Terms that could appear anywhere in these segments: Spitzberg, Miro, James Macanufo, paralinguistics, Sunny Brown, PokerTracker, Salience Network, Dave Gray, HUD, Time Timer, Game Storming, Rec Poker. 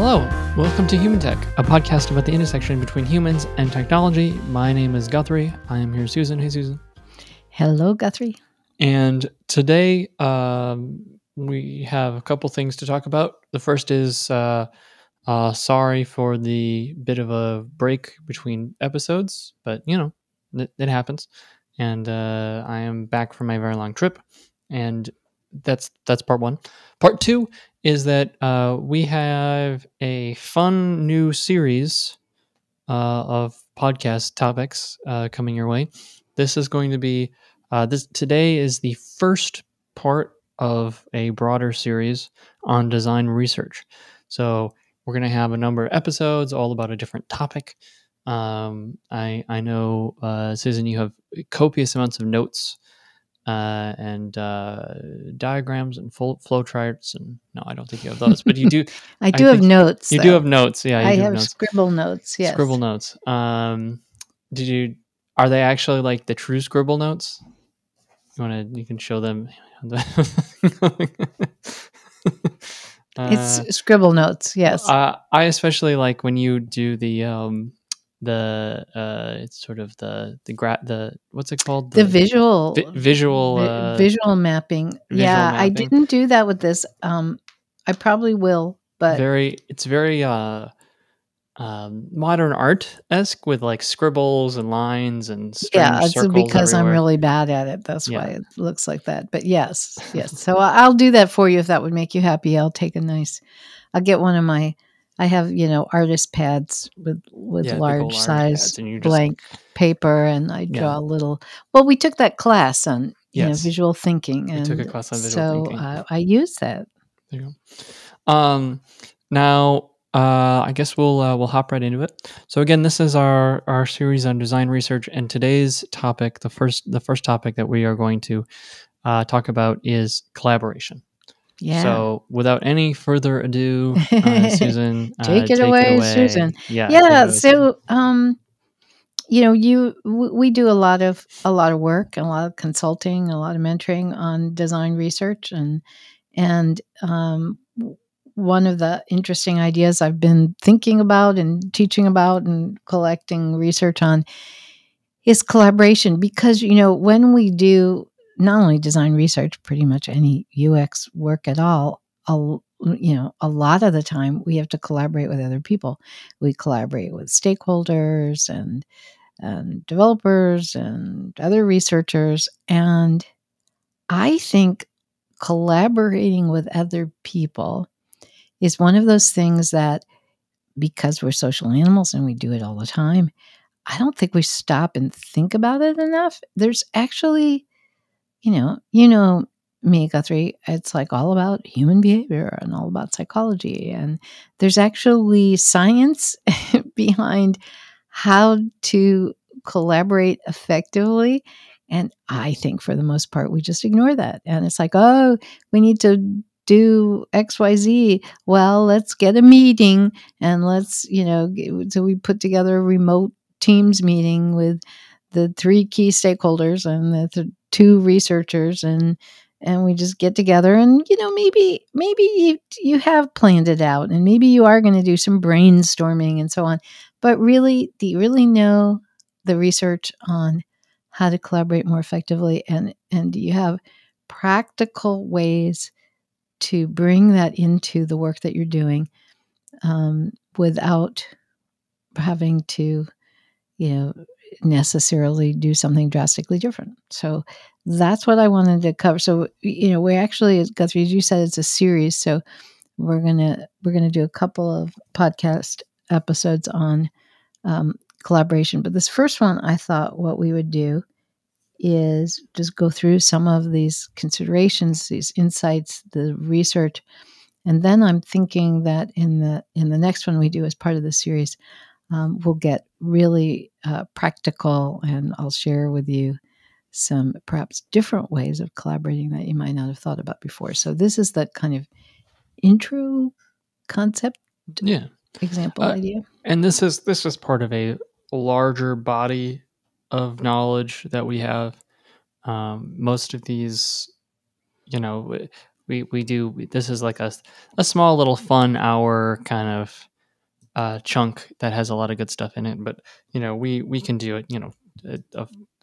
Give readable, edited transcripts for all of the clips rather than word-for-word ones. Hello, welcome to Human Tech, a podcast about the intersection between humans and technology. My name is Guthrie. I am here with Susan. Hey, Susan. Hello, Guthrie. And today we have a couple things to talk about. The first is sorry for the bit of a break between episodes, but you know, it happens. And I am back from my very long trip, and that's part one. Part two is that we have a fun new series of podcast topics coming your way. This is going to be today is the first part of a broader series on design research. So we're going to have a number of episodes all about a different topic. I know, Susan, you have copious amounts of notes and diagrams and flow charts. And no, I don't think you have those, but you do. I do have notes. You do have notes. Yeah, I have scribble notes. Yes, scribble notes. Are they actually like the true scribble notes? You can show them. It's scribble notes, yes. I especially like when you do the it's sort of the what's it called? The visual mapping. Visual mapping. I didn't do that with this. I probably will, but it's very modern art-esque with like scribbles and lines and circles because everywhere. I'm really bad at it. That's why it looks like that. But yes. So I'll do that for you if that would make you happy. I'll get one of my, I have, artist pads with large size blank paper, and I draw a little. Well, we took that class on visual thinking. And we took a class on visual thinking. So I use that. There you go. Now, I guess we'll hop right into it. So again, this is our series on design research, and today's topic, the first topic that we are going to talk about is collaboration. Yeah. So without any further ado, Susan, take it away, Susan. Yeah. Yeah. So, we do a lot of work, and a lot of consulting, a lot of mentoring on design research, and one of the interesting ideas I've been thinking about and teaching about and collecting research on is collaboration. Because, when we do not only design research, pretty much any UX work at all, a lot of the time we have to collaborate with other people. We collaborate with stakeholders and developers and other researchers. And I think collaborating with other people is one of those things that, because we're social animals and we do it all the time, I don't think we stop and think about it enough. There's actually, you know me, Guthrie, it's like all about human behavior and all about psychology. And there's actually science behind how to collaborate effectively. And I think for the most part, we just ignore that. And it's like, oh, we need to do XYZ. Well, let's get a meeting and so we put together a remote Teams meeting with the three key stakeholders and the two researchers, and we just get together, and maybe you have planned it out, and maybe you are going to do some brainstorming and so on. But really, do you really know the research on how to collaborate more effectively, and do you have practical ways to bring that into the work that you're doing without having to, necessarily do something drastically different? So that's what I wanted to cover. So, we actually, Guthrie, as you said, it's a series. So we're going to do a couple of podcast episodes on collaboration. But this first one, I thought what we would do is just go through some of these considerations, these insights, the research, and then I'm thinking that in the next one we do as part of the series, we'll get really practical, and I'll share with you some perhaps different ways of collaborating that you might not have thought about before. So this is that kind of intro concept, example idea, and this is part of a larger body of knowledge that we have. Most of these, we do. This is like a small little fun hour kind of chunk that has a lot of good stuff in it. But you know, we can do it. You know,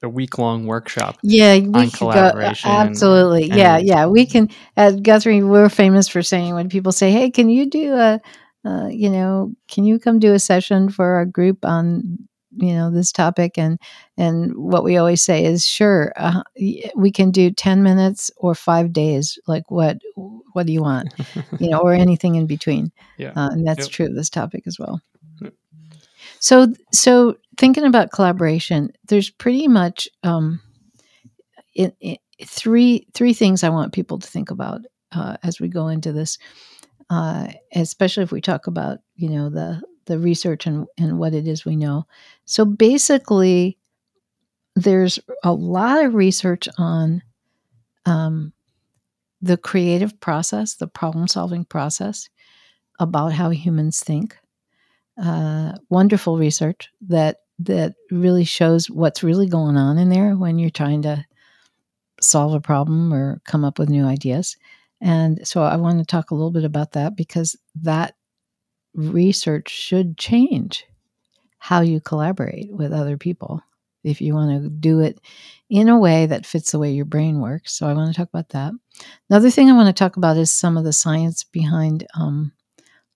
a week long workshop. Yeah, we on collaboration. Go, absolutely. And, yeah. We can. At Guthrie, we're famous for saying when people say, "Hey, can you do a, can you come do a session for our group on?" This topic, and what we always say is sure, we can do 10 minutes or 5 days. Like what do you want, or anything in between. Yeah. And that's true of this topic as well. Yep. So thinking about collaboration, there's pretty much, three things I want people to think about, as we go into this, especially if we talk about, the research and what it is we know. So basically, there's a lot of research on the creative process, the problem-solving process, about how humans think. Wonderful research that really shows what's really going on in there when you're trying to solve a problem or come up with new ideas. And so I want to talk a little bit about that, because that research should change how you collaborate with other people if you want to do it in a way that fits the way your brain works. So I want to talk about that. Another thing I want to talk about is some of the science behind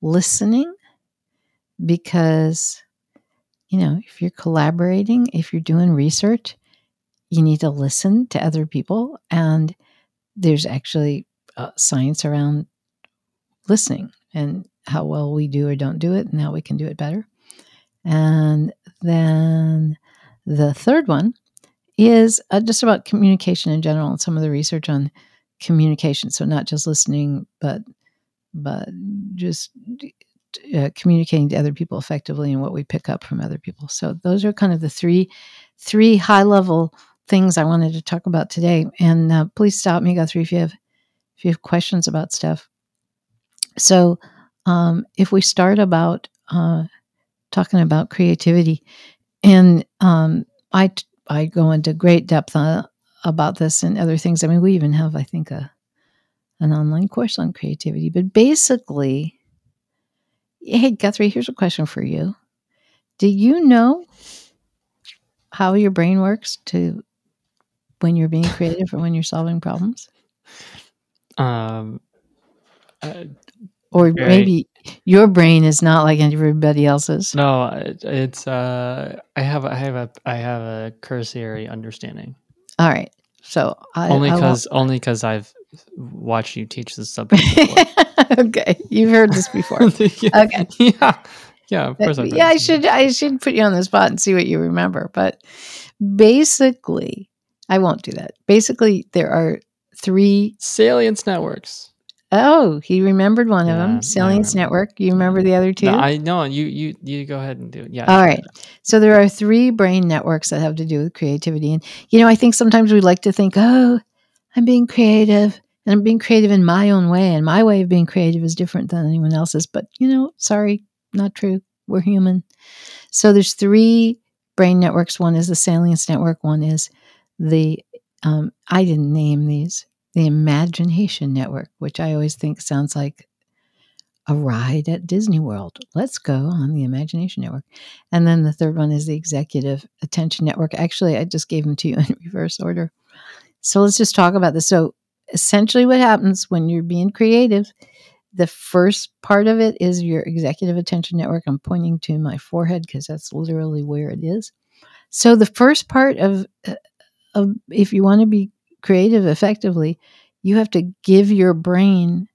listening, because, if you're collaborating, if you're doing research, you need to listen to other people. And there's actually science around listening and how well we do or don't do it, and how we can do it better. And then the third one is just about communication in general, and some of the research on communication. So not just listening, but just communicating to other people effectively, and what we pick up from other people. So those are kind of the three high-level things I wanted to talk about today. And please stop me, Guthrie, if you have questions about stuff. So if we start about talking about creativity, and I go into great depth about this and other things. I mean, we even have, I think, an online course on creativity. But basically, hey, Guthrie, here's a question for you. Do you know how your brain works to when you're being creative or when you're solving problems? Or maybe your brain is not like everybody else's. No, it's I have a cursory understanding. All right, so only because I've watched you teach this subject before. Okay, you've heard this before. Yeah, okay, yeah, of course. I've heard this. I should put you on the spot and see what you remember. But basically, I won't do that. Basically, there are three salience networks. Oh, he remembered one of them, Salience Network. You remember the other two? No, I know. You go ahead and do it. Yeah. All right. So there are three brain networks that have to do with creativity. And, I think sometimes we like to think, oh, I'm being creative, and I'm being creative in my own way, and my way of being creative is different than anyone else's. But, sorry, not true. We're human. So there's three brain networks. One is the Salience Network. One is the, I didn't name these. The Imagination Network, which I always think sounds like a ride at Disney World. Let's go on the Imagination Network. And then the third one is the Executive Attention Network. Actually, I just gave them to you in reverse order. So let's just talk about this. So essentially what happens when you're being creative, the first part of it is your Executive Attention Network. I'm pointing to my forehead because that's literally where it is. So the first part of if you want to be creative effectively, you have to give your brain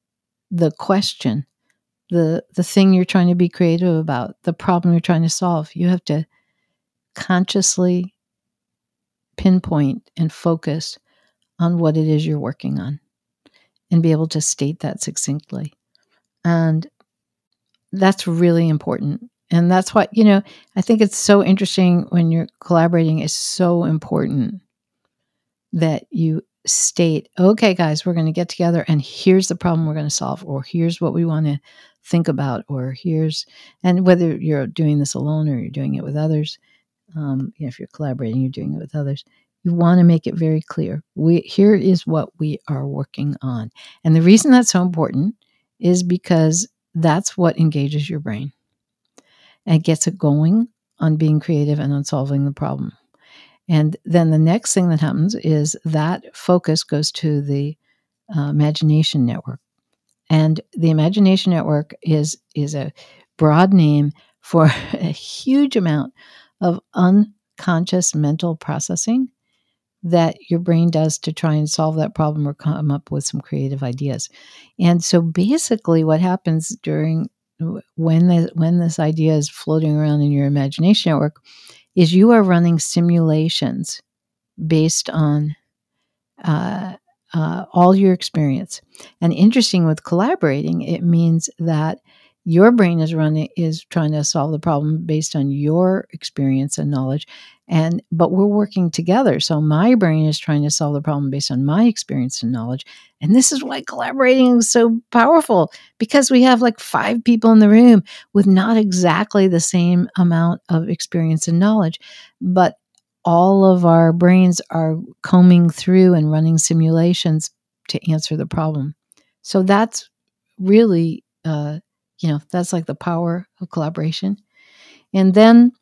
the question, the thing you're trying to be creative about, the problem you're trying to solve. You have to consciously pinpoint and focus on what it is you're working on and be able to state that succinctly. And that's really important. And that's why, I think it's so interesting when you're collaborating. It's so important that you state, okay, guys, we're going to get together and here's the problem we're going to solve, or here's what we want to think about, or here's, and whether you're doing this alone or you're doing it with others, if you're collaborating, you're doing it with others, You want to make it very clear. Here is what we are working on. And the reason that's so important is because that's what engages your brain and gets it going on being creative and on solving the problem. And then the next thing that happens is that focus goes to the imagination network. And the imagination network is a broad name for a huge amount of unconscious mental processing that your brain does to try and solve that problem or come up with some creative ideas. And so basically what happens when this idea is floating around in your imagination network is you are running simulations based on all your experience. And interesting with collaborating, it means that your brain is trying to solve the problem based on your experience and knowledge, but we're working together. So my brain is trying to solve the problem based on my experience and knowledge. And this is why collaborating is so powerful, because we have like 5 people in the room with not exactly the same amount of experience and knowledge, but all of our brains are combing through and running simulations to answer the problem. So that's really that's like the power of collaboration. And then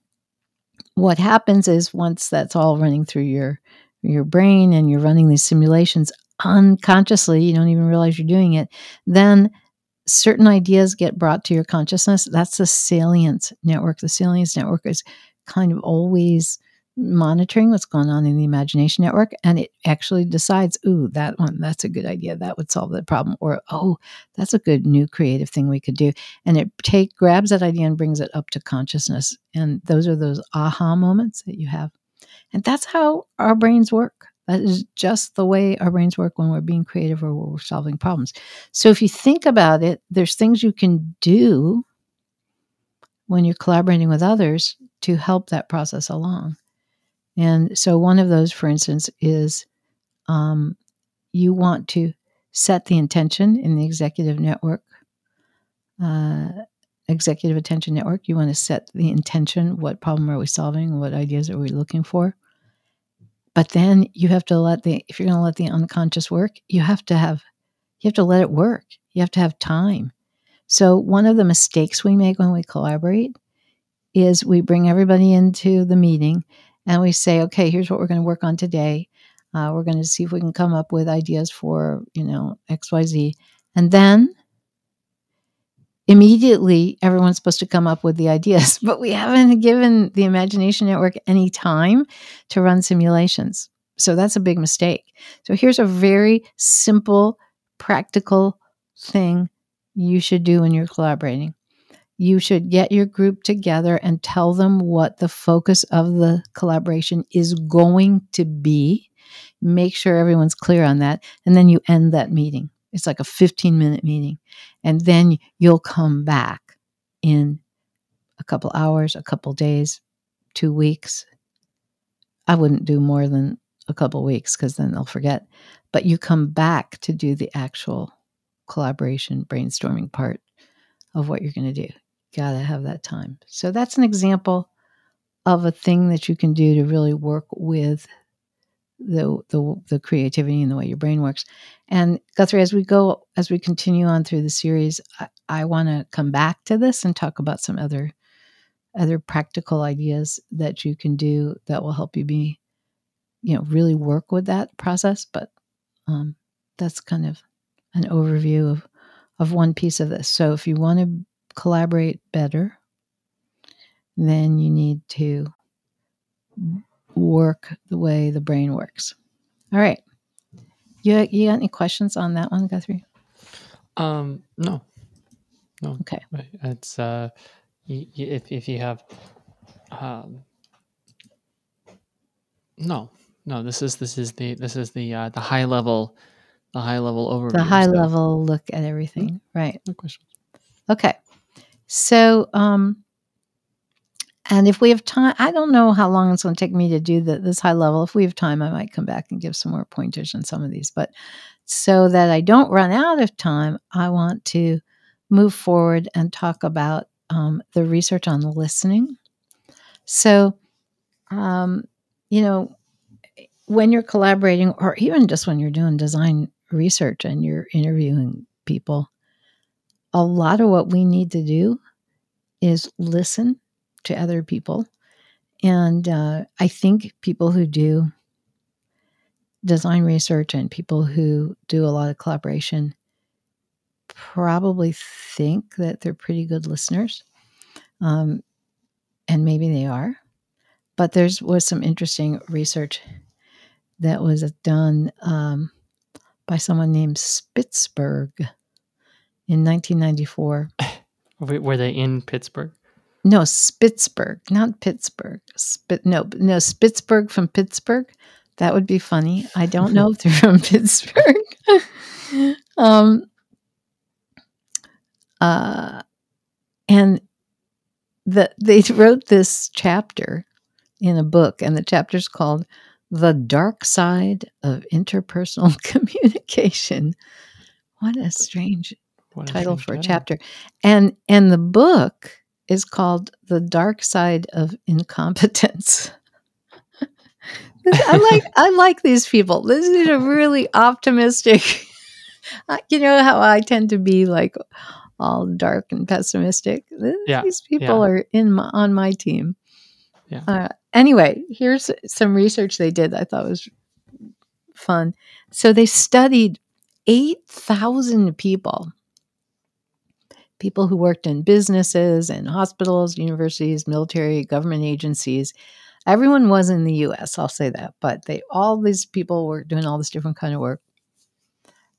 what happens is once that's all running through your brain and you're running these simulations unconsciously, you don't even realize you're doing it, then certain ideas get brought to your consciousness. That's the salience network. The salience network is kind of always monitoring what's going on in the imagination network, and it actually decides, ooh, that one, that's a good idea. That would solve the problem. Or, oh, that's a good new creative thing we could do. And it grabs that idea and brings it up to consciousness. And those are those aha moments that you have. And that's how our brains work. That is just the way our brains work when we're being creative or when we're solving problems. So if you think about it, there's things you can do when you're collaborating with others to help that process along. And so one of those, for instance, is you want to set the intention in the executive attention network. You want to set the intention. What problem are we solving? What ideas are we looking for? But then you have to if you're going to let the unconscious work, you have to let it work. You have to have time. So one of the mistakes we make when we collaborate is we bring everybody into the meeting and we say, okay, here's what we're going to work on today. We're going to see if we can come up with ideas for, X, Y, Z. And then immediately everyone's supposed to come up with the ideas, but we haven't given the imagination network any time to run simulations. So that's a big mistake. So here's a very simple, practical thing you should do when you're collaborating. You should get your group together and tell them what the focus of the collaboration is going to be. Make sure everyone's clear on that. And then you end that meeting. It's like a 15-minute meeting. And then you'll come back in a couple hours, a couple days, 2 weeks. I wouldn't do more than a couple weeks because then they'll forget. But you come back to do the actual collaboration brainstorming part of what you're going to do. Gotta have that time. So that's an example of a thing that you can do to really work with the creativity and the way your brain works. And Guthrie, as we continue on through the series, I want to come back to this and talk about some other practical ideas that you can do that will help you be, really work with that process. But that's kind of an overview of one piece of this. So if you want to collaborate better, then you need to work the way the brain works. All right. You got any questions on that one, Guthrie? No. Okay. It's if you have no. This is the high level. The high-level overview. The high-level look at everything. Mm-hmm. Right. No question. Okay. So, and if we have time, I don't know how long it's going to take me to do this high level. If we have time, I might come back and give some more pointers on some of these. But so that I don't run out of time, I want to move forward and talk about the research on listening. So, when you're collaborating, or even just when you're doing design research and you're interviewing people, a lot of what we need to do is listen to other people. And I think people who do design research and people who do a lot of collaboration probably think that they're pretty good listeners. And maybe they are. But there was some interesting research that was done by someone named Spitzberg in 1994. Were they in Pittsburgh? No, Spitzberg, not Pittsburgh. No, Spitzberg from Pittsburgh. That would be funny. I don't know if they're from Pittsburgh. And they wrote this chapter in a book, and the chapter's called "The Dark Side of Interpersonal Communication." What a strange title for a chapter. And the book is called "The Dark Side of Incompetence." I like these people. This is a really optimistic. You know how I tend to be like all dark and pessimistic. These people are on my team. Yeah. Anyway, here's some research they did that I thought was fun. So they studied 8,000 people who worked in businesses and hospitals, universities, military, government agencies. Everyone was in the U.S., I'll say that, but all these people were doing all this different kind of work,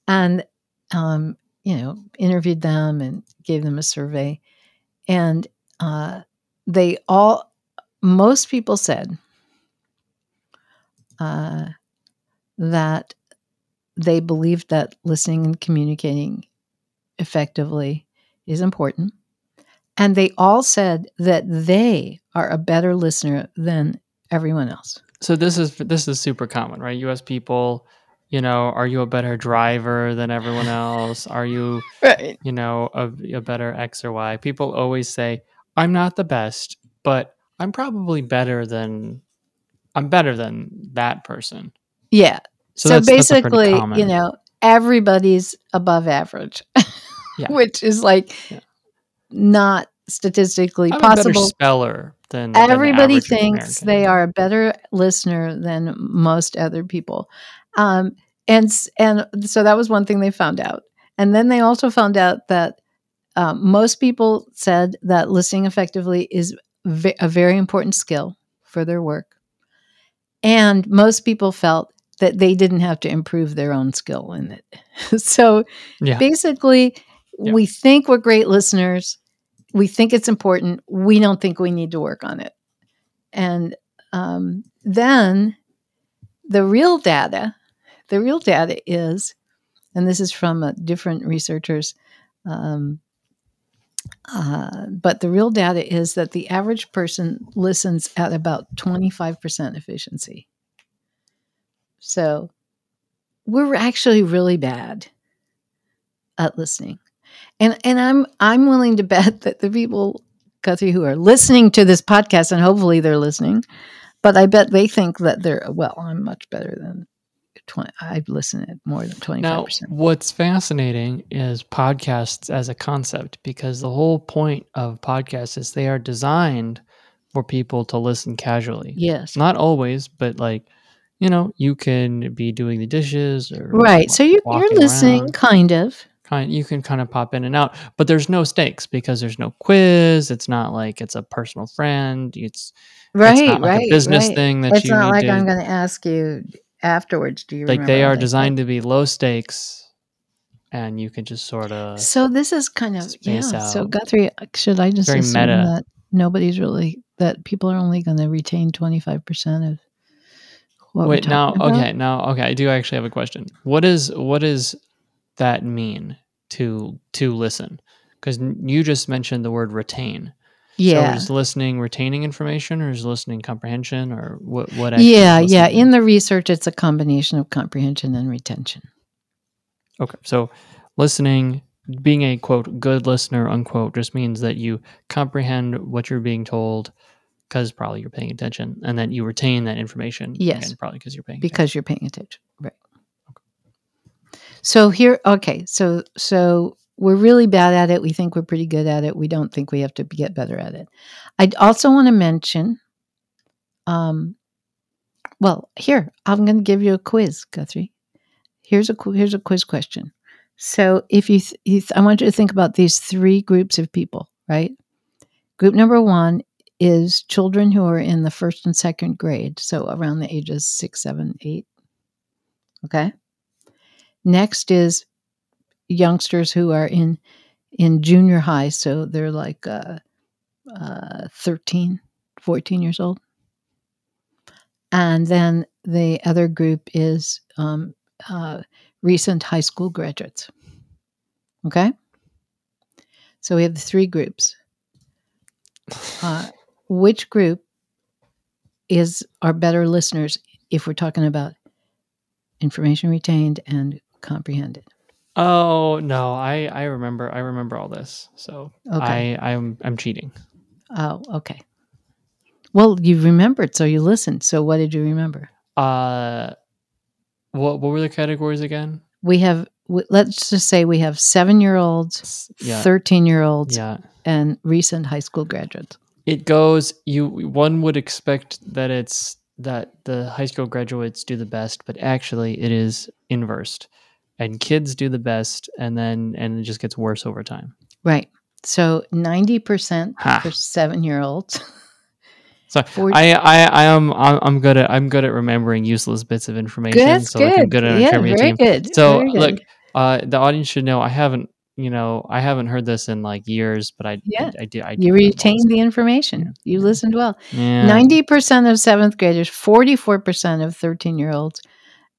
and interviewed them and gave them a survey, and most people said that they believed that listening and communicating effectively is important. And they all said that they are a better listener than everyone else. So this is super common, right? U.S. people, are you a better driver than everyone else? Are you, right, a better X or Y? People always say, I'm not the best, but I'm probably better than that person. Yeah. So basically, that's common. Everybody's above average, which is not statistically possible. A better speller than everybody thinks American. They are a better listener than most other people, and so that was one thing they found out. And then they also found out that most people said that listening effectively is a very important skill for their work, and most people felt that they didn't have to improve their own skill in it. So basically, we think we're great listeners. We think it's important. We don't think we need to work on it. And then the real data is, and this is from different researchers, but the real data is that the average person listens at about 25% efficiency. So we're actually really bad at listening. And I'm willing to bet that the people, Guthrie, who are listening to this podcast, and hopefully they're listening, but I bet they think that I'm much better than 20. I've listened at more than 25%. Now, what's fascinating is podcasts as a concept, because the whole point of podcasts is they are designed for people to listen casually. Yes. Not always, but you can be doing the dishes or right. So you're listening around. You can kind of pop in and out, but there's no stakes because there's no quiz. It's not like it's a personal friend. It's not a business thing that it's you not need like to, I'm going to ask you afterwards. Do you like remember they are designed to be low stakes, and you can just sort of. So this is kind of out. So Guthrie, should I just assume that nobody's really that people are only going to retain 25% of what? Wait, now, okay. I do actually have a question. What is that mean to listen? Because you just mentioned the word retain. Yeah. So is listening retaining information, or is listening comprehension, or what? Yeah. In the research, it's a combination of comprehension and retention. Okay. So listening, being a quote, good listener, unquote, just means that you comprehend what you're being told, because probably you're paying attention, and that you retain that information. Yes. Again, probably because you're paying attention. Because you're paying attention. Right. Okay. So here, okay. So we're really bad at it. We think we're pretty good at it. We don't think we have to get better at it. I also want to mention, well, here, I'm going to give you a quiz, Guthrie. Here's a quiz question. So if I want you to think about these three groups of people, right? Group number one is children who are in the first and second grade, so around the ages 6, 7, 8. Okay. Next is youngsters who are in junior high, so they're like 13, 14 years old. And then the other group is recent high school graduates. Okay? So we have the three groups. Which group are better listeners if we're talking about information retained and comprehended? Oh no, I remember all this. So okay. I'm cheating. Oh, okay. Well, you remembered, so you listened. So what did you remember? What were the categories again? We have, let's just say we have 7-year-olds, 13-year-olds, and recent high school graduates. It goes, one would expect that it's that the high school graduates do the best, but actually it is inversed. And kids do the best, and it just gets worse over time. Right. So 90% for 7-year-olds. Sorry, I'm good at remembering useless bits of information. Good, so good. I'm good at trivia team. Good. So very good. Look, the audience should know I haven't heard this in like years, but I did. You retained the information. Yeah. You listened well. 90% of 7th graders, 44% of 13-year-olds,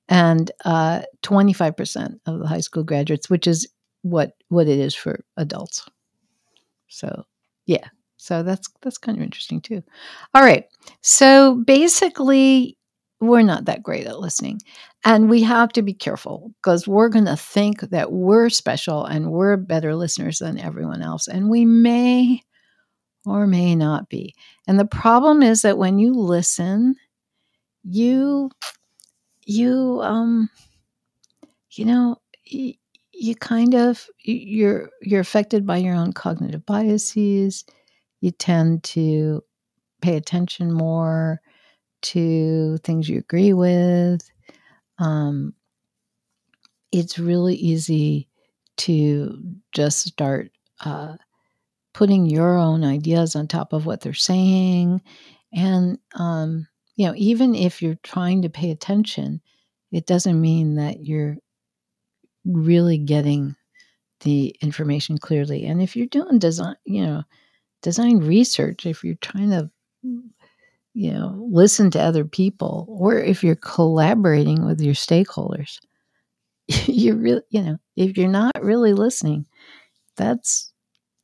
and 25% of the high school graduates, which is what it is for adults. So, yeah. So that's kind of interesting too. All right. So basically, we're not that great at listening. And we have to be careful because we're going to think that we're special and we're better listeners than everyone else. And we may or may not be. And the problem is that when you listen, you're affected by your own cognitive biases. You tend to pay attention more to things you agree with. It's really easy to just start putting your own ideas on top of what they're saying. And, even if you're trying to pay attention, it doesn't mean that you're really getting the information clearly. And if you're doing design research, if you're trying to, listen to other people, or if you're collaborating with your stakeholders, you really, if you're not really listening, that's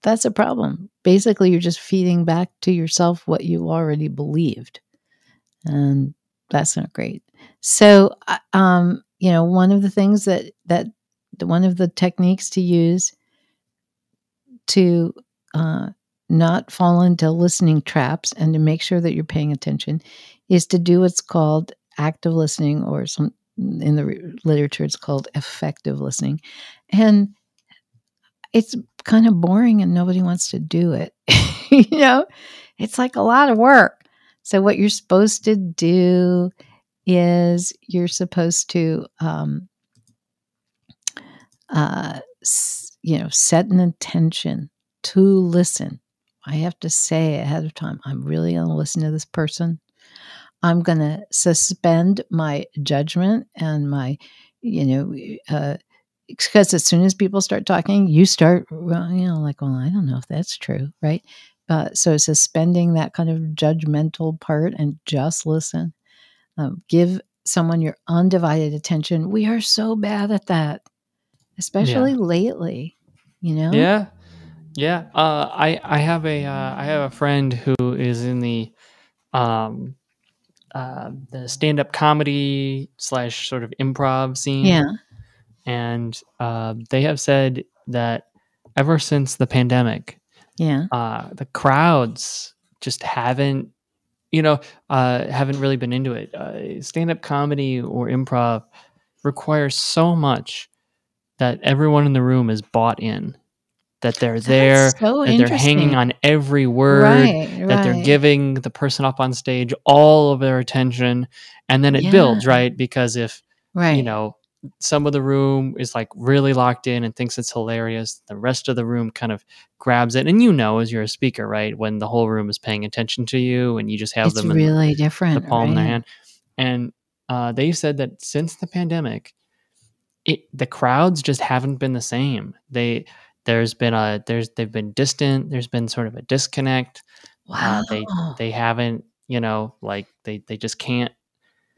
a problem. Basically, you're just feeding back to yourself what you already believed, and that's not great. So, one of the things that one of the techniques to use to not fall into listening traps and to make sure that you're paying attention is to do what's called active listening, or in the literature it's called effective listening. And it's kind of boring and nobody wants to do it. It's like a lot of work. So what you're supposed to do is you're supposed to, set an intention to listen. I have to say ahead of time, I'm really going to listen to this person. I'm going to suspend my judgment and my, because as soon as people start talking, you start, I don't know if that's true, right? So suspending that kind of judgmental part and just listen. Give someone your undivided attention. We are so bad at that, especially lately, Yeah. Yeah, I have a friend who is in the stand-up comedy / sort of improv scene. Yeah, and they have said that ever since the pandemic, the crowds just haven't you know, haven't really been into it. Stand-up comedy or improv requires so much that everyone in the room is bought in, that they're there, so that they're hanging on every word, that they're giving the person up on stage all of their attention. And then it builds, right? Because if, you know, some of the room is like really locked in and thinks it's hilarious, the rest of the room kind of grabs it. And you know, as you're a speaker, right, when the whole room is paying attention to you and you just have them in really different, the palm of their hand. And they said that since the pandemic, the crowds just haven't been the same. They've been distant. There's been sort of a disconnect. Wow. They haven't, you know, like they just can't.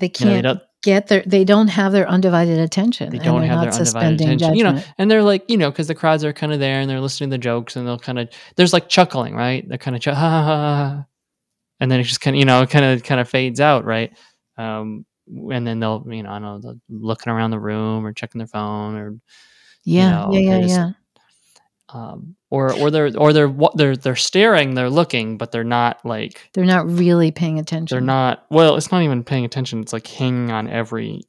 They can't. You know, they don't have their undivided attention. They don't have their undivided attention, judgment. You know, and they're like, you know, because the crowds are kind of there and they're listening to the jokes and they'll kind of, there's like chuckling, right? They're kind of ha ha ha, and then it just kind of, you know, kind of fades out, right? And then they'll, you know, I don't know, they'll looking around the room or checking their phone or they're staring, they're looking, but they're not like, they're not really paying attention. They're not, well, it's not even paying attention. It's like hanging on every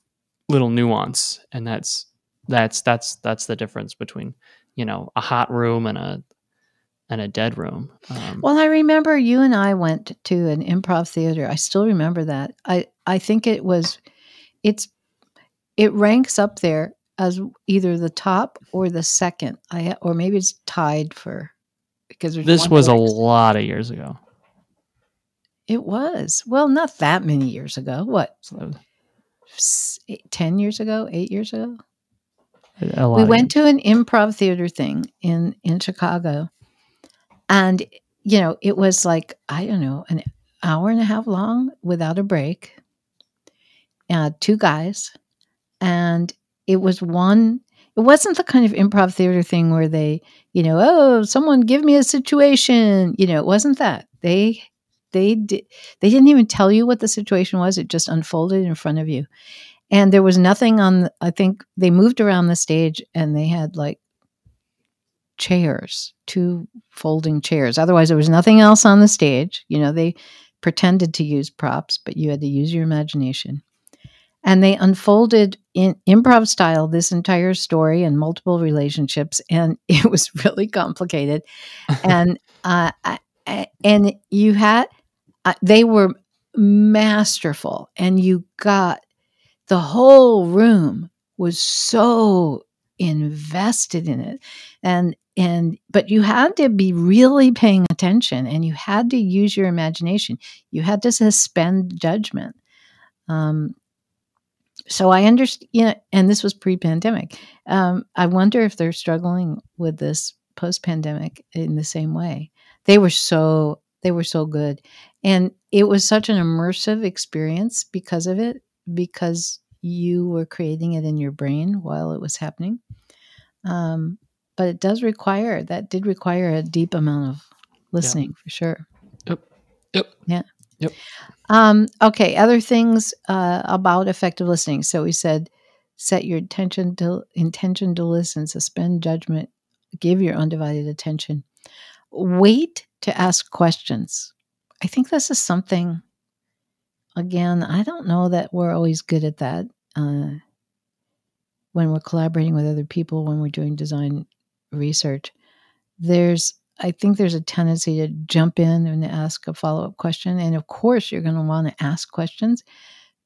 little nuance. And that's the difference between, you know, a hot room and a dead room. Well, I remember you and I went to an improv theater. I still remember that. I think it ranks up there as either the top or the second, or maybe it's tied for, because this was a lot of years ago. It was, well, not that many years ago. What, 10 years ago, 8 years ago? We went to an improv theater thing in Chicago, and you know, it was like, I don't know, an hour and a half long without a break. Two guys, and it wasn't the kind of improv theater thing where they, you know, oh, someone give me a situation. You know, it wasn't that. They didn't even tell you what the situation was. It just unfolded in front of you. And there was nothing I think they moved around the stage and they had like chairs, two folding chairs. Otherwise there was nothing else on the stage. You know, they pretended to use props, but you had to use your imagination. And they unfolded in improv style this entire story and multiple relationships, and it was really complicated. And they were masterful, and you got the whole room was so invested in it, but you had to be really paying attention, and you had to use your imagination. You had to suspend judgment. So I understand, you know, and this was pre-pandemic. I wonder if they're struggling with this post-pandemic in the same way. They were so good, and it was such an immersive experience because of it, because you were creating it in your brain while it was happening. But it does require a deep amount of listening, for sure. Yep. Yeah. Yep. Okay. Other things about effective listening. So we said, set your intention to listen, suspend judgment, give your undivided attention, wait to ask questions. I think this is something, again, I don't know that we're always good at that when we're collaborating with other people, when we're doing design research. I think there's a tendency to jump in and ask a follow-up question. And of course, you're going to want to ask questions,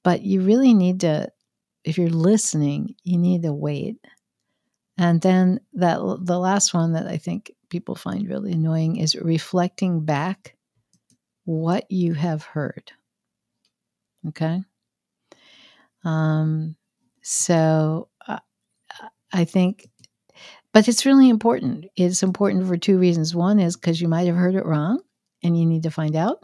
but you really need to, if you're listening, you need to wait. And then the last one that I think people find really annoying is reflecting back what you have heard. Okay. So I think, but it's really important. It's important for two reasons. One is because you might have heard it wrong and you need to find out.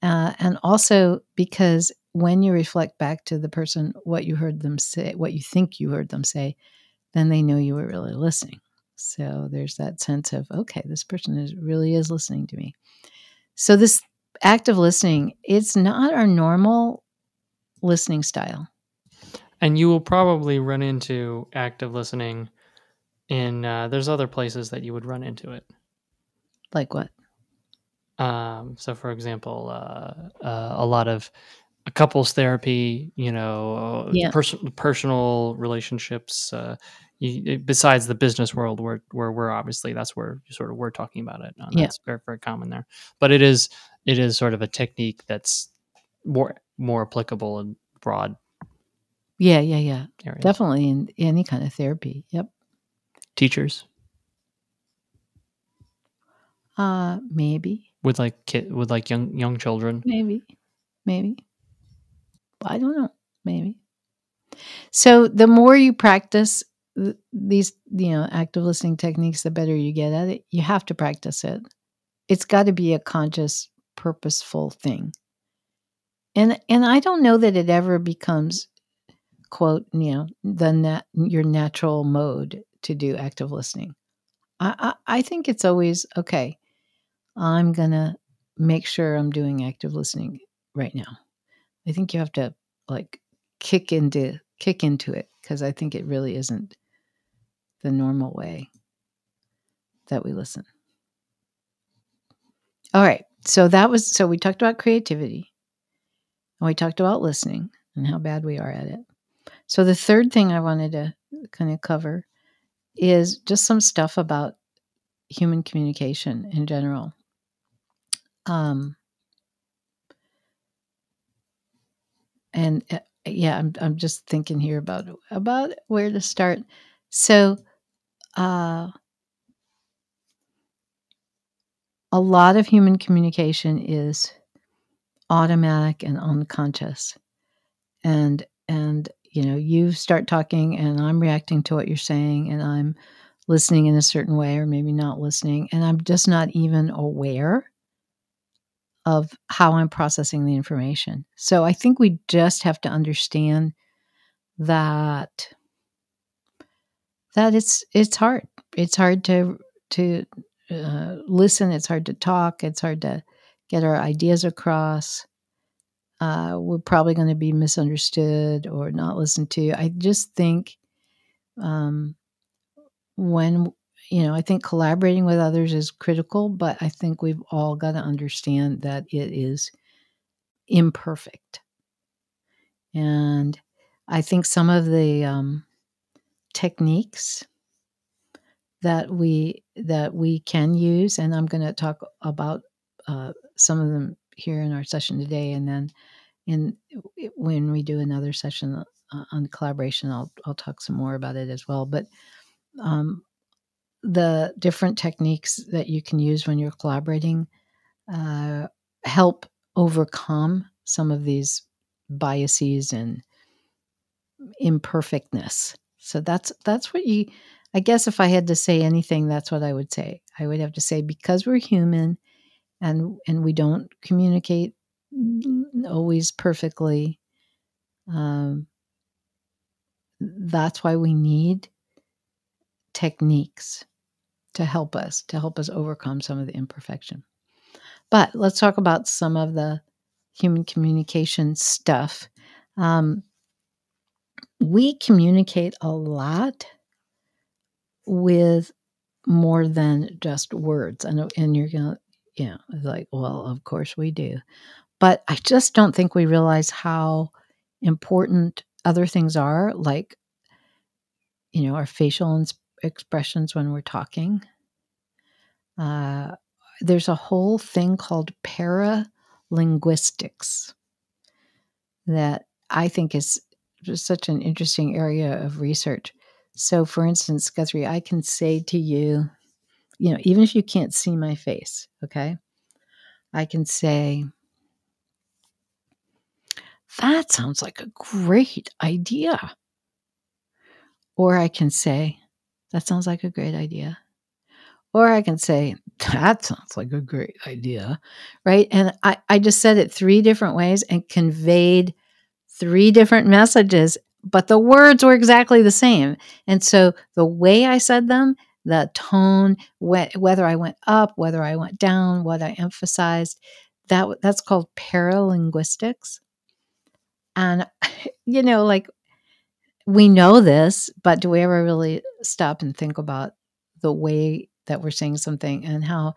And also because when you reflect back to the person what you heard them say, what you think you heard them say, then they know you were really listening. So there's that sense of, okay, this person really is listening to me. So this active listening, it's not our normal listening style. And you will probably run into active listening in there's other places that you would run into it. Like what? So for example, a lot of couples therapy, personal relationships, besides the business world where we're obviously, that's where sort of we're talking about it. That's very, very common there, but it is sort of a technique that's more applicable and broad. Yeah. Areas. Definitely in any kind of therapy. Yep. Teachers. Maybe. With young children. Maybe. I don't know. Maybe. So the more you practice these, active listening techniques, the better you get at it. You have to practice it. It's got to be a conscious, purposeful thing. And I don't know that it ever becomes, quote, your natural mode to do active listening. I think it's always, okay, I'm going to make sure I'm doing active listening right now. I think you have to kick into it, because I think it really isn't the normal way that we listen. All right. So we talked about creativity and we talked about listening and how bad we are at it. So the third thing I wanted to kind of cover is just some stuff about human communication in general. I'm just thinking here about where to start. So, a lot of human communication is automatic and unconscious, and you start talking and I'm reacting to what you're saying and I'm listening in a certain way or maybe not listening. And I'm just not even aware of how I'm processing the information. So I think we just have to understand that it's hard. It's hard to listen. It's hard to talk. It's hard to get our ideas across. We're probably going to be misunderstood or not listened to. I just think I think collaborating with others is critical, but I think we've all got to understand that it is imperfect. And I think some of the techniques that we can use, and I'm going to talk about some of them here in our session today, and then when we do another session on collaboration, I'll talk some more about it as well. But the different techniques that you can use when you're collaborating help overcome some of these biases and imperfectness. So that's what you. I guess if I had to say anything, that's what I would say. I would have to say, because we're human. And we don't communicate always perfectly. That's why we need techniques to help us overcome some of the imperfection. But let's talk about some of the human communication stuff. We communicate a lot with more than just words. And you're going to, well, of course we do. But I just don't think we realize how important other things are, like, our facial expressions when we're talking. There's a whole thing called paralinguistics that I think is just such an interesting area of research. So, for instance, Guthrie, I can say to you, even if you can't see my face, okay, I can say, that sounds like a great idea. Or I can say, that sounds like a great idea. Or I can say, that sounds like a great idea, right? And I just said it three different ways and conveyed three different messages, but the words were exactly the same. And so the way I said them, the tone, whether I went up, whether I went down, what I emphasized, that's called paralinguistics. And, we know this, but do we ever really stop and think about the way that we're saying something and how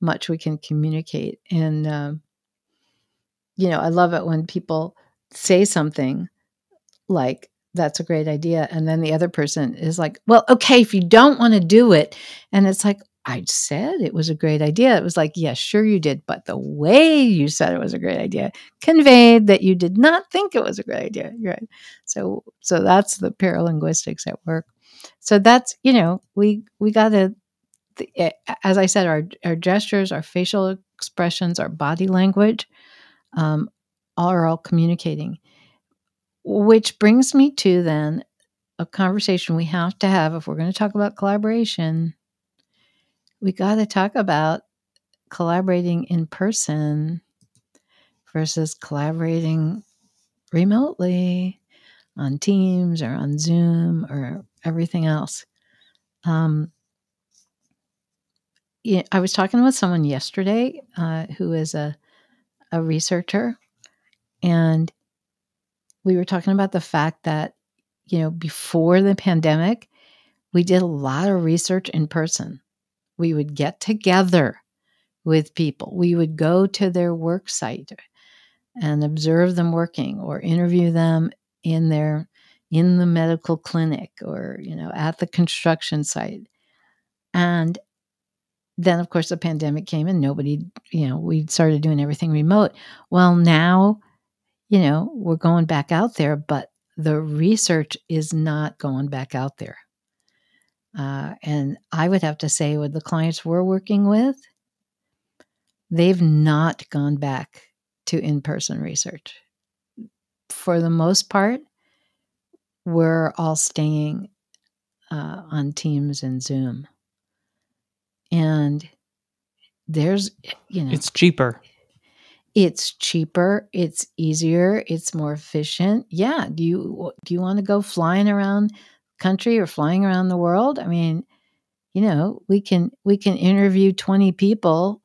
much we can communicate. And, you know, I love it when people say something like, that's a great idea. And then the other person is like, well, okay, if you don't want to do it. And it's like, I said it was a great idea. It was like, yeah, sure you did. But the way you said it was a great idea conveyed that you did not think it was a great idea. Right. So that's the paralinguistics at work. So that's, you know, we got to, as I said, our gestures, our facial expressions, our body language are all communicating. Which brings me to then a conversation we have to have. If we're going to talk about collaboration, we got to talk about collaborating in person versus collaborating remotely on Teams or on Zoom or everything else. I was talking with someone yesterday who is a researcher, and we were talking about the fact that, you know, before the pandemic, we did a lot of research in person. We would get together with people. We would go to their work site and observe them working, or interview them in the medical clinic, or, you know, at the construction site. And then, of course, the pandemic came and nobody, you know, we started doing everything remote. Well, now, you know, we're going back out there, but the research is not going back out there. And I would have to say with the clients we're working with, they've not gone back to in-person research. For the most part, we're all staying on Teams and Zoom. And there's, you know, it's cheaper. It's cheaper. It's easier. It's more efficient. Yeah. Do you want to go flying around country or flying around the world? I mean, you know, we can interview 20 people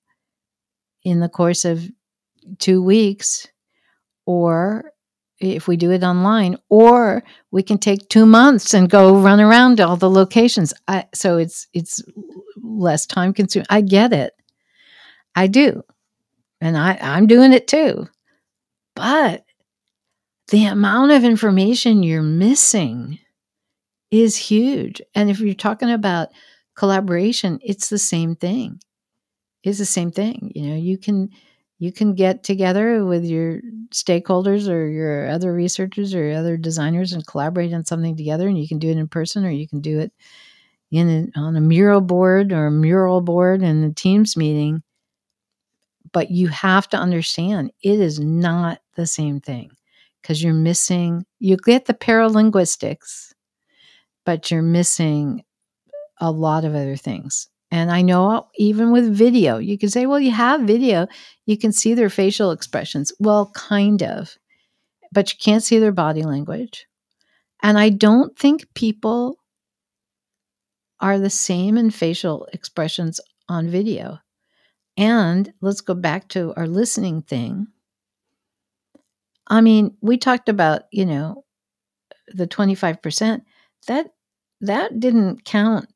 in the course of 2 weeks, or if we do it online, or we can take 2 months and go run around all the locations. So it's less time consuming. I get it. I do. And I'm doing it too. But the amount of information you're missing is huge. And if you're talking about collaboration, it's the same thing. It's the same thing. You know, you can get together with your stakeholders or your other researchers or your other designers and collaborate on something together, and you can do it in person, or you can do it on a mural board in a Teams meeting. But you have to understand it is not the same thing, because you get the paralinguistics, but you're missing a lot of other things. And I know even with video, you can say, well, you have video, you can see their facial expressions. Well, kind of, but you can't see their body language. And I don't think people are the same in facial expressions on video. And let's go back to our listening thing. I mean, we talked about, you know, the 25%. That didn't count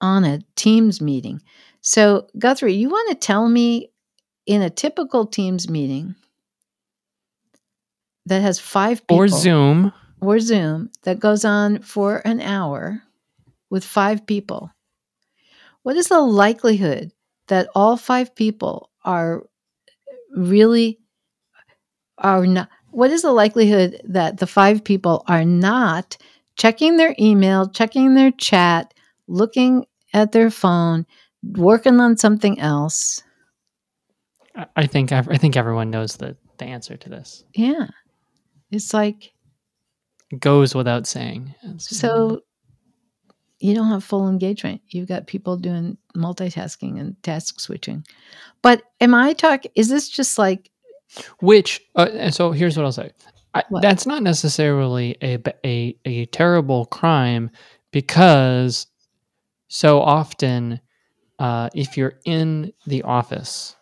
on a Teams meeting. So, Guthrie, you want to tell me, in a typical Teams meeting that has 5 people or Zoom that goes on for an hour with 5 people, what is the likelihood that all 5 people what is the likelihood that the 5 people are not checking their email, checking their chat, looking at their phone, working on something else? I think everyone knows the answer to this. Yeah. It's like, it goes without saying. So you don't have full engagement. You've got people doing multitasking and task switching. But is this just like... so here's what I'll say. That's not necessarily a terrible crime, because so often if you're in the office,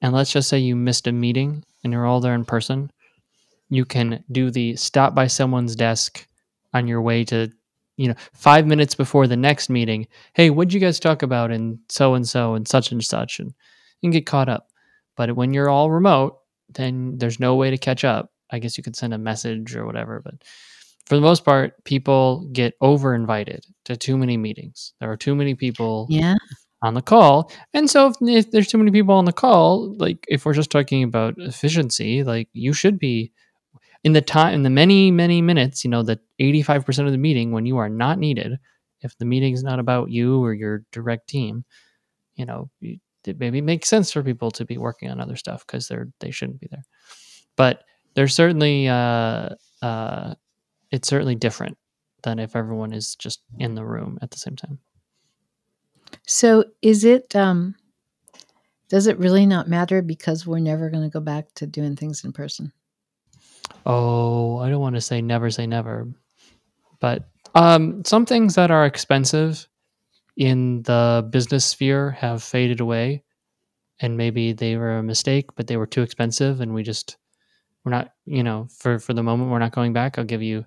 and let's just say you missed a meeting and you're all there in person, you can do the stop by someone's desk on your way to, you know, 5 minutes before the next meeting. Hey, what'd you guys talk about in so-and-so and such and such? And you can get caught up. But when you're all remote, then there's no way to catch up. I guess you could send a message or whatever, but for the most part, people get over invited to too many meetings. There are too many people on the call. And so if there's too many people on the call, like if we're just talking about efficiency, like you should be in the time, in the many, many minutes, you know, the 85% of the meeting when you are not needed, if the meeting's not about you or your direct team, you know, it maybe makes sense for people to be working on other stuff because they shouldn't be there. But there's certainly, it's certainly different than if everyone is just in the room at the same time. So is it, does it really not matter because we're never going to go back to doing things in person? Oh, I don't want to say never, but some things that are expensive in the business sphere have faded away, and maybe they were a mistake, but they were too expensive. And we're not, you know, for the moment, we're not going back. I'll give you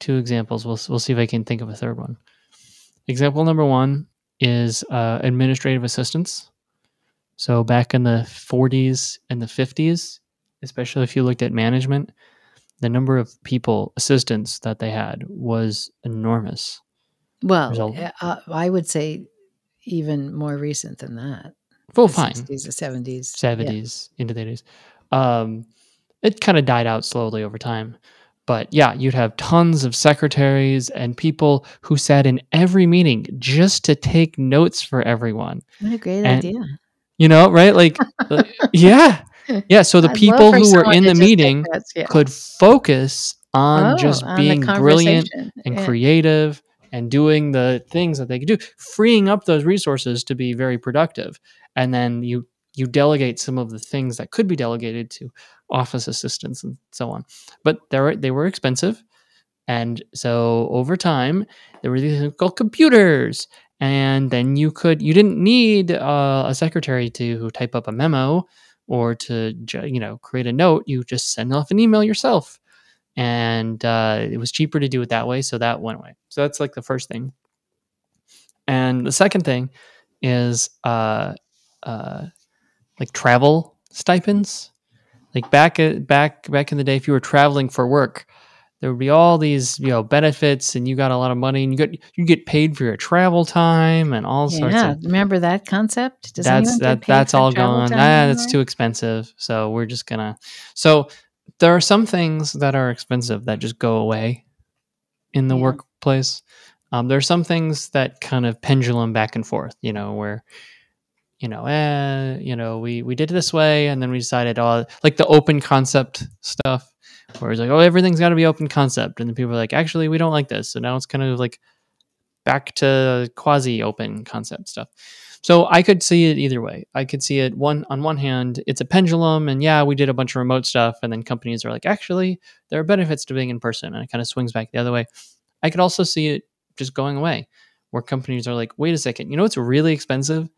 two examples. We'll see if I can think of a third one. Example number one is administrative assistants. So back in the 40s and the 50s, especially if you looked at management, the number of people, assistants that they had was enormous. Well, I would say even more recent than that. Full fine. 60s or 70s. 70s into the 80s. It kind of died out slowly over time. But yeah, you'd have tons of secretaries and people who sat in every meeting just to take notes for everyone. What a great idea. You know, right? Like, yeah. Yeah. So the people who were in the meeting could focus on just being brilliant and creative and doing the things that they could do, freeing up those resources to be very productive. And then you delegate some of the things that could be delegated to office assistants and so on. But they were expensive. And so over time, there were these called computers. And then you didn't need a secretary to type up a memo or to, you know, create a note. You just send off an email yourself. And it was cheaper to do it that way. So that went away. So that's like the first thing. And the second thing is like travel stipends. Like back in the day, if you were traveling for work, there would be all these, you know, benefits, and you got a lot of money, and you get paid for your travel time and all sorts of. Yeah, remember that concept? Does anyone get paid that's for all gone. That's too expensive. So we're just gonna. So there are some things that are expensive that just go away in the workplace. There are some things that kind of pendulum back and forth. You know where. We did it this way, and then we decided, like the open concept stuff, where it's like, oh, everything's got to be open concept, and then people are like, actually, we don't like this, so now it's kind of like back to quasi open concept stuff. So I could see it either way. I could see it on one hand, it's a pendulum, and yeah, we did a bunch of remote stuff, and then companies are like, actually, there are benefits to being in person, and it kind of swings back the other way. I could also see it just going away, where companies are like, wait a second, you know what's really expensive?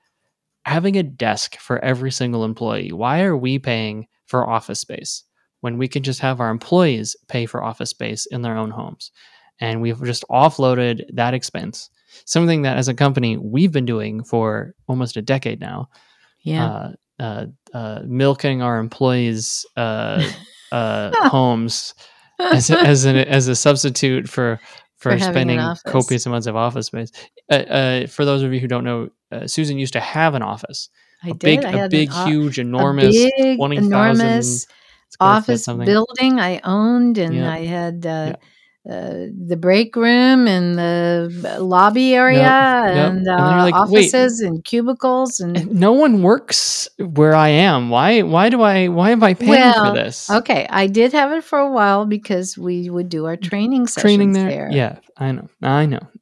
Having a desk for every single employee. Why are we paying for office space when we can just have our employees pay for office space in their own homes? And we've just offloaded that expense. Something that as a company, we've been doing for almost a decade now. Yeah. Milking our employees' homes as a substitute for spending copious amounts of office space. For those of you who don't know, Susan used to have an office. I had a big, huge, enormous 20,000 office building I owned, and I had the break room and the lobby area and offices and cubicles. And no one works where I am. Why am I paying for this? Okay, I did have it for a while because we would do our training there. Yeah, I know.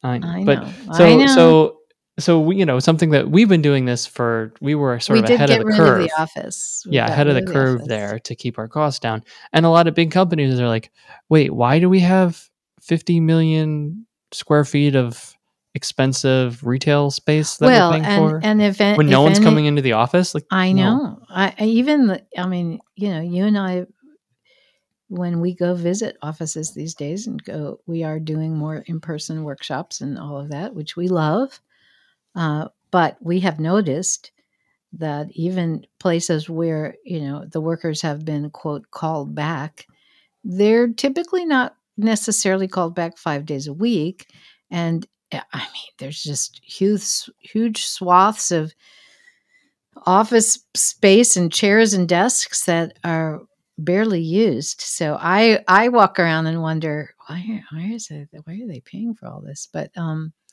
So we, something that we've been doing this for, we were sort of ahead of the curve. We did get rid of the office. Yeah, ahead of the curve there to keep our costs down. And a lot of big companies are like, wait, why do we have 50 million square feet of expensive retail space that we're paying for? When no one's coming into the office? Like, I know. You and I, when we go visit offices these days we are doing more in-person workshops and all of that, which we love. But we have noticed that even places where, you know, the workers have been, quote, called back, they're typically not necessarily called back 5 days a week. And I mean, there's just huge swaths of office space and chairs and desks that are barely used. So I walk around and wonder, why are they paying for all this? But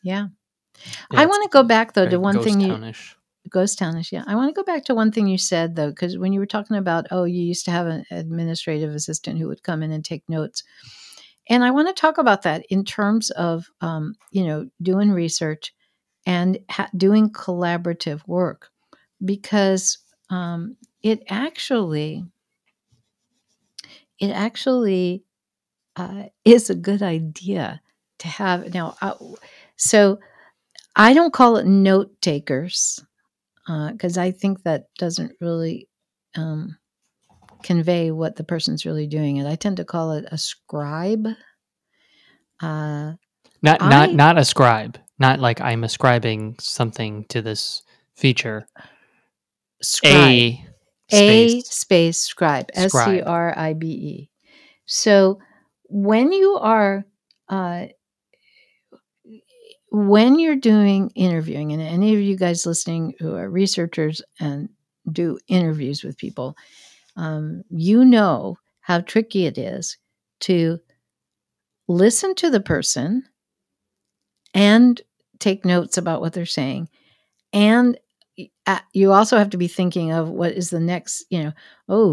yeah I want to go back though to one thing. Ghost townish, yeah. I want to go back to one thing you said though, because when you were talking about, you used to have an administrative assistant who would come in and take notes. And I want to talk about that in terms of, doing research and doing collaborative work, because it actually is a good idea to have. Now, so I don't call it note takers, because I think that doesn't really convey what the person's really doing. And I tend to call it a scribe. Not a scribe. Not like I'm ascribing something to this feature. Scribe. A space scribe. S-C-R-I-B-E. So when you are... when you're doing interviewing, and any of you guys listening who are researchers and do interviews with people, you know how tricky it is to listen to the person and take notes about what they're saying. And you also have to be thinking of what is the next,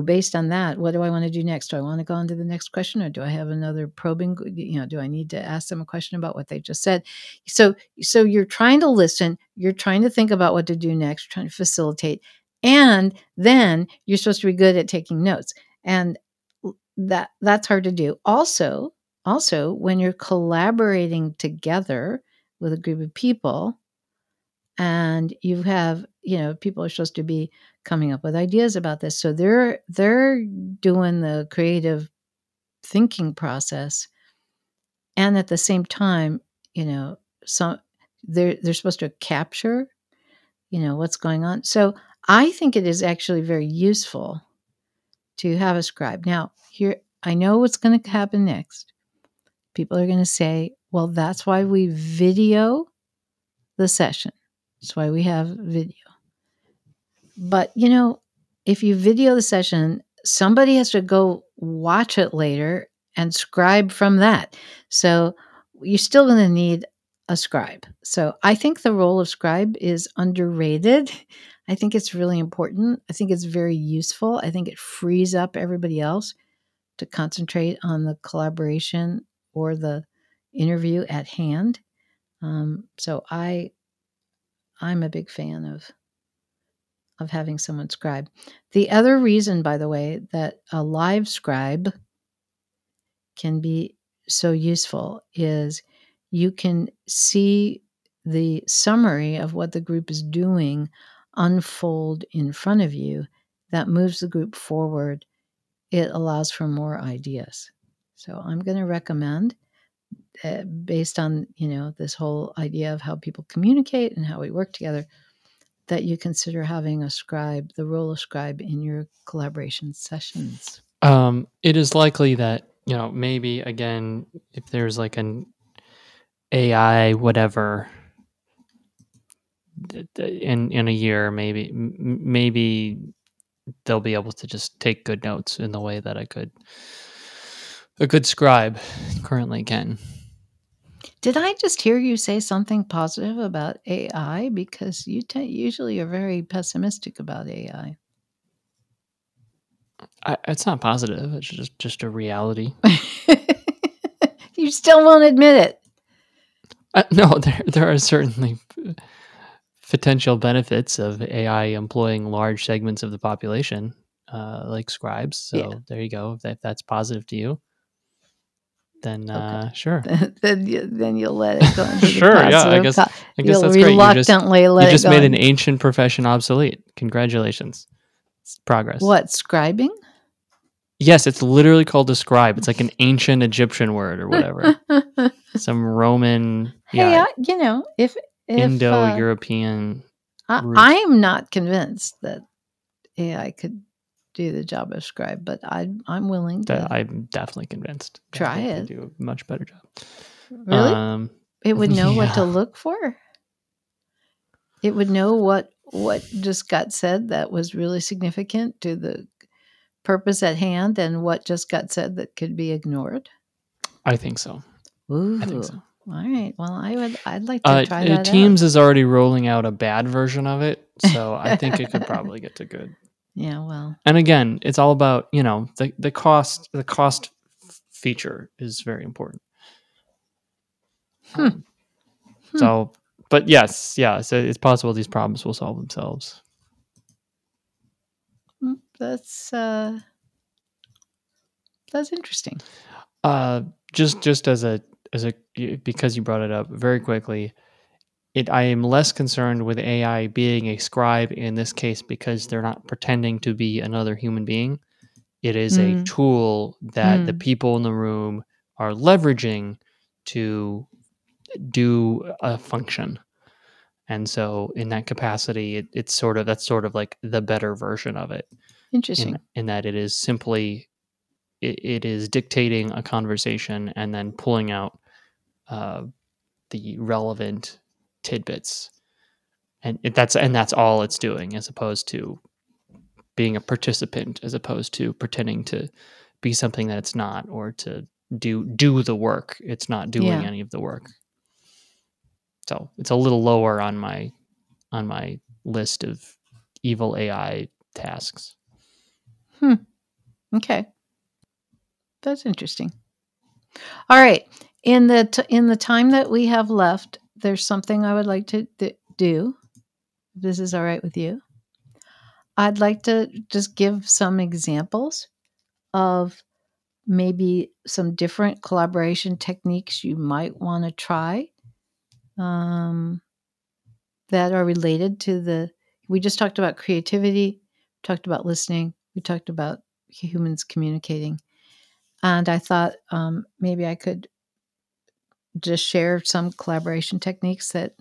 based on that, what do I want to do next? Do I want to go on to the next question, or do I have another probing, do I need to ask them a question about what they just said? So you're trying to listen, you're trying to think about what to do next, trying to facilitate, and then you're supposed to be good at taking notes. And that's hard to do. Also, when you're collaborating together with a group of people, and you have, people are supposed to be coming up with ideas about this. So they're doing the creative thinking process. And at the same time, they're supposed to capture, what's going on. So I think it is actually very useful to have a scribe. Now, here, I know what's going to happen next. People are going to say, well, that's why we video the session. That's why we have video. But, if you video the session, somebody has to go watch it later and scribe from that. So you're still going to need a scribe. So I think the role of scribe is underrated. I think it's really important. I think it's very useful. I think it frees up everybody else to concentrate on the collaboration or the interview at hand. So I'm a big fan of having someone scribe. The other reason, by the way, that a live scribe can be so useful is you can see the summary of what the group is doing unfold in front of you. That moves the group forward. It allows for more ideas. So I'm going to recommend, based on, this whole idea of how people communicate and how we work together, that you consider having a scribe, the role of scribe, in your collaboration sessions. It is likely that, maybe again, if there's like an AI, whatever, in a year, maybe they'll be able to just take good notes in the way that a good scribe currently can. Did I just hear you say something positive about AI? Because you usually are very pessimistic about AI. It's not positive. It's just a reality. You still won't admit it. No, there are certainly potential benefits of AI employing large segments of the population, like scribes. So yeah. There you go. If that's positive to you, then okay. Sure. then you'll let it go. Sure, yeah. I guess that's great. Reluctantly let it go. You just made an ancient profession obsolete. Congratulations. It's progress. What, scribing? Yes, it's literally called a scribe. It's like an ancient Egyptian word or whatever. Some Roman. Yeah, hey, if Indo-European. I'm not convinced that AI could do the job of scribe, but I'm willing to. I'm definitely convinced. Try it. Do a much better job. Really? It would know what to look for. It would know what just got said that was really significant to the purpose at hand, and what just got said that could be ignored. I think so. Ooh. I think so. All right. Well, I'd like to try that. Teams is already rolling out a bad version of it, so I think it could probably get to good. Yeah. Well. And again, it's all about the cost. The cost feature is very important. So, but yes, yeah. So it's possible these problems will solve themselves. That's interesting. Just as a because you brought it up very quickly, I am less concerned with AI being a scribe in this case because they're not pretending to be another human being. It is a tool that the people in the room are leveraging to do a function. And so in that capacity, it's sort of, that's sort of like the better version of it. Interesting. In that it is simply, it is dictating a conversation and then pulling out the relevant tidbits, and that's all it's doing, as opposed to being a participant, as opposed to pretending to be something that it's not, or to do the work. It's not doing any of the work. So it's a little lower on my list of evil AI tasks. Okay. That's interesting. All right. In the time that we have left, there's something I would like to do. If this is all right with you, I'd like to just give some examples of maybe some different collaboration techniques you might want to try that are related to we just talked about creativity, talked about listening, we talked about humans communicating. And I thought maybe I could just share some collaboration techniques that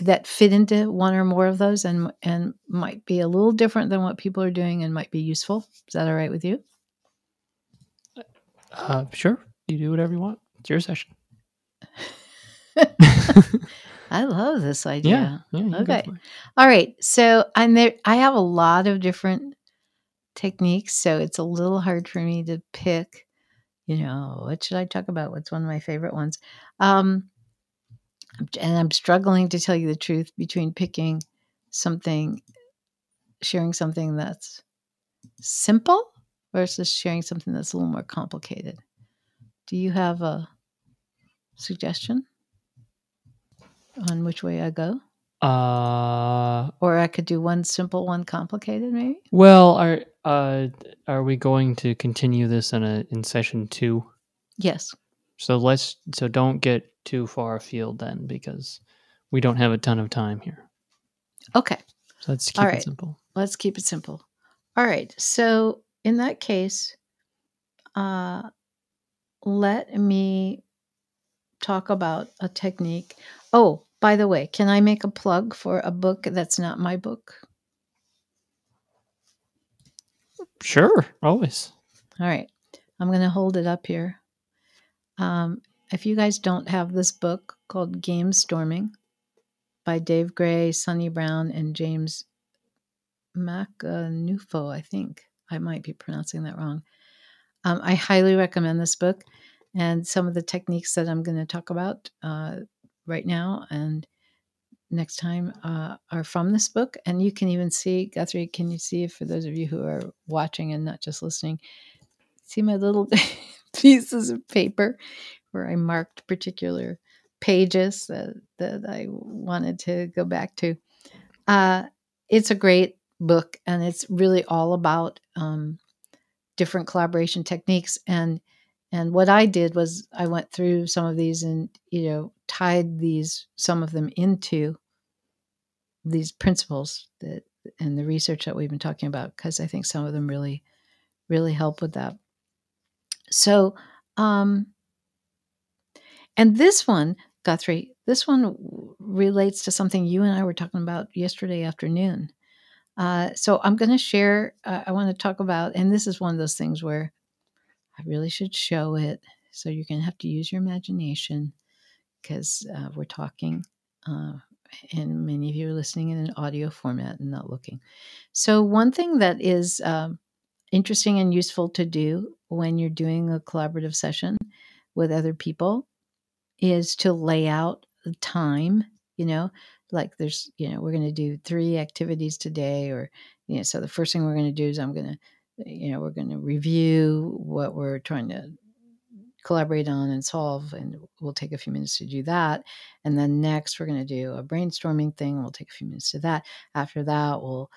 that fit into one or more of those, and might be a little different than what people are doing, and might be useful. Is that all right with you? Sure. You do whatever you want. It's your session. I love this idea. Yeah, okay. All right. So I have a lot of different techniques, so it's a little hard for me to pick. What should I talk about? What's one of my favorite ones? And I'm struggling, to tell you the truth, between picking something, sharing something that's simple versus sharing something that's a little more complicated. Do you have a suggestion on which way I go? Or I could do one simple, one complicated, maybe? Well, are we going to continue this in session 2? Yes. So don't get too far afield then, because we don't have a ton of time here. Okay. So let's keep it simple. Let's keep it simple. All right. So in that case, let me talk about a technique. Oh, by the way, can I make a plug for a book that's not my book? Sure, always. All right. I'm going to hold it up here. If you guys don't have this book called Game Storming by Dave Gray, Sunny Brown, and James Macanufo, I think. I might be pronouncing that wrong. I highly recommend this book and some of the techniques that I'm going to talk about right now and next time are from this book. And you can even see, Guthrie, can you see, for those of you who are watching and not just listening, see my little pieces of paper where I marked particular pages that I wanted to go back to. It's a great book, and it's really all about different collaboration techniques. And what I did was I went through some of these and, tied some of them into these principles and the research that we've been talking about, because I think some of them really, really help with that. So, and this one, Guthrie, this one relates to something you and I were talking about yesterday afternoon. So I'm going to share, I want to talk about, and this is one of those things where I really should show it. So you're going to have to use your imagination because we're talking and many of you are listening in an audio format and not looking. So one thing that is interesting and useful to do when you're doing a collaborative session with other people is to lay out the time, you know, like there's, you know, we're going to do 3 activities today or, you know, so the first thing we're going to do is I'm going to, you know, we're going to review what we're trying to collaborate on and solve. And we'll take a few minutes to do that. And then next we're going to do a brainstorming thing. We'll take a few minutes to that. After that, we'll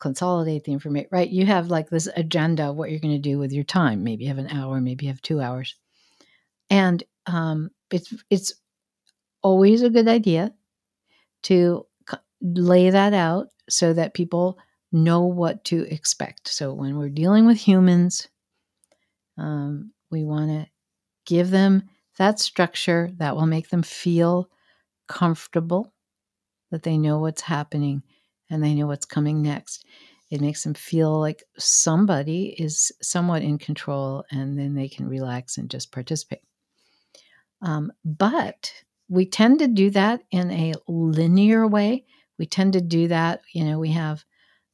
consolidate the information, right? You have like this agenda of what you're going to do with your time. Maybe you have an hour, maybe you have 2 hours. And it's always a good idea to lay that out so that people know what to expect. So when we're dealing with humans, we want to give them that structure that will make them feel comfortable, that they know what's happening and they know what's coming next. It makes them feel like somebody is somewhat in control and then they can relax and just participate. But we tend to do that in a linear way. We tend to do that, you know, we have,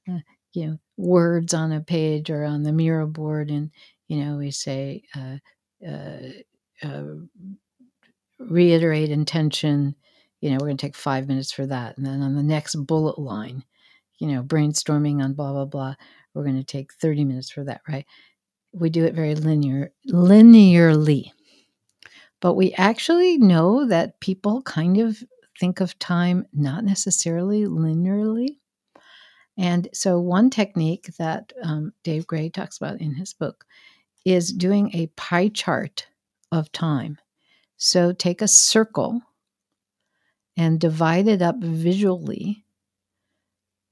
you know, words on a page or on the Miro board. And, you know, we say, reiterate intention, you know, we're going to take 5 minutes for that. And then on the next bullet line, you know, brainstorming on blah, blah, blah, we're going to take 30 minutes for that, right? We do it very linearly. But we actually know that people kind of think of time not necessarily linearly. And so one technique that Dave Gray talks about in his book is doing a pie chart of time. So take a circle and divide it up visually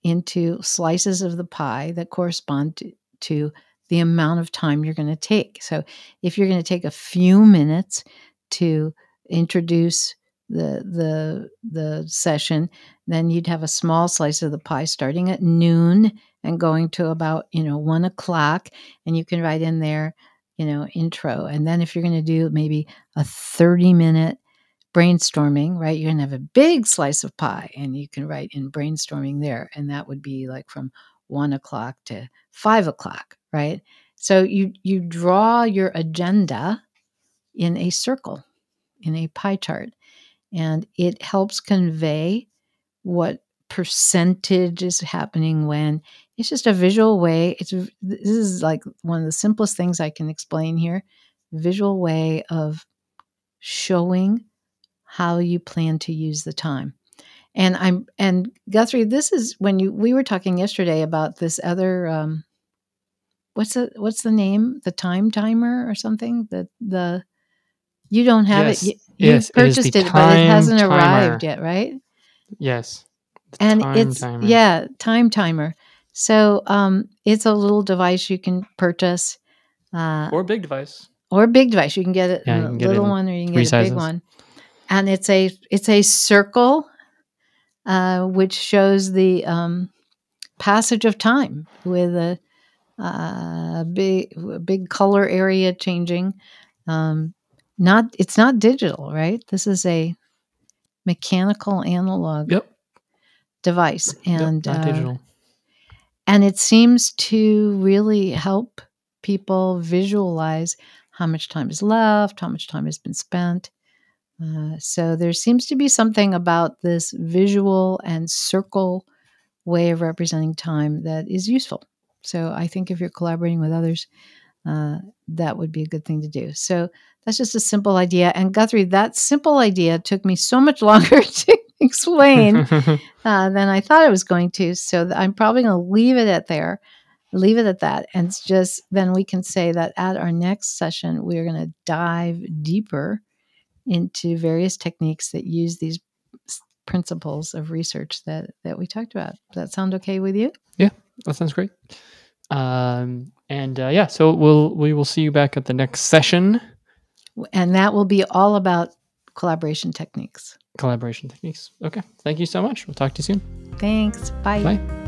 into slices of the pie that correspond to the amount of time you're going to take. So if you're going to take a few minutes to introduce the session, then you'd have a small slice of the pie starting at noon and going to about, you know, 1 o'clock, and you can write in there, you know, intro. And then if you're going to do maybe a 30-minute brainstorming, right, you're going to have a big slice of pie and you can write in brainstorming there. And that would be like from 1 o'clock to 5 o'clock, right? So you draw your agenda in a circle, in a pie chart. And it helps convey what percentage is happening when. It's just a visual way. This is like one of the simplest things I can explain here. Visual way of showing how you plan to use the time. And Guthrie, this is when we were talking yesterday about this other what's the name? The Time Timer or something? You don't have it. Yes, purchased it, but it hasn't arrived yet, right? Yes. And it's Time Timer. So it's a little device you can purchase. Or a big device. You can get it a little one or you can get a big one. And it's a circle which shows the passage of time with a big color area changing. It's not digital, right? This is a mechanical analog device, and not digital. And it seems to really help people visualize how much time is left, how much time has been spent. So there seems to be something about this visual and circle way of representing time that is useful. So I think if you're collaborating with others, that would be a good thing to do. So that's just a simple idea. And Guthrie, that simple idea took me so much longer to explain than I thought it was going to. So I'm probably going to leave it at that. And it's just then we can say that at our next session, we're going to dive deeper into various techniques that use these principles of research that we talked about. Does that sound okay with you? Yeah, that sounds great. So we will see you back at the next session. And that will be all about collaboration techniques. Okay. Thank you so much. We'll talk to you soon. Thanks. Bye. Bye.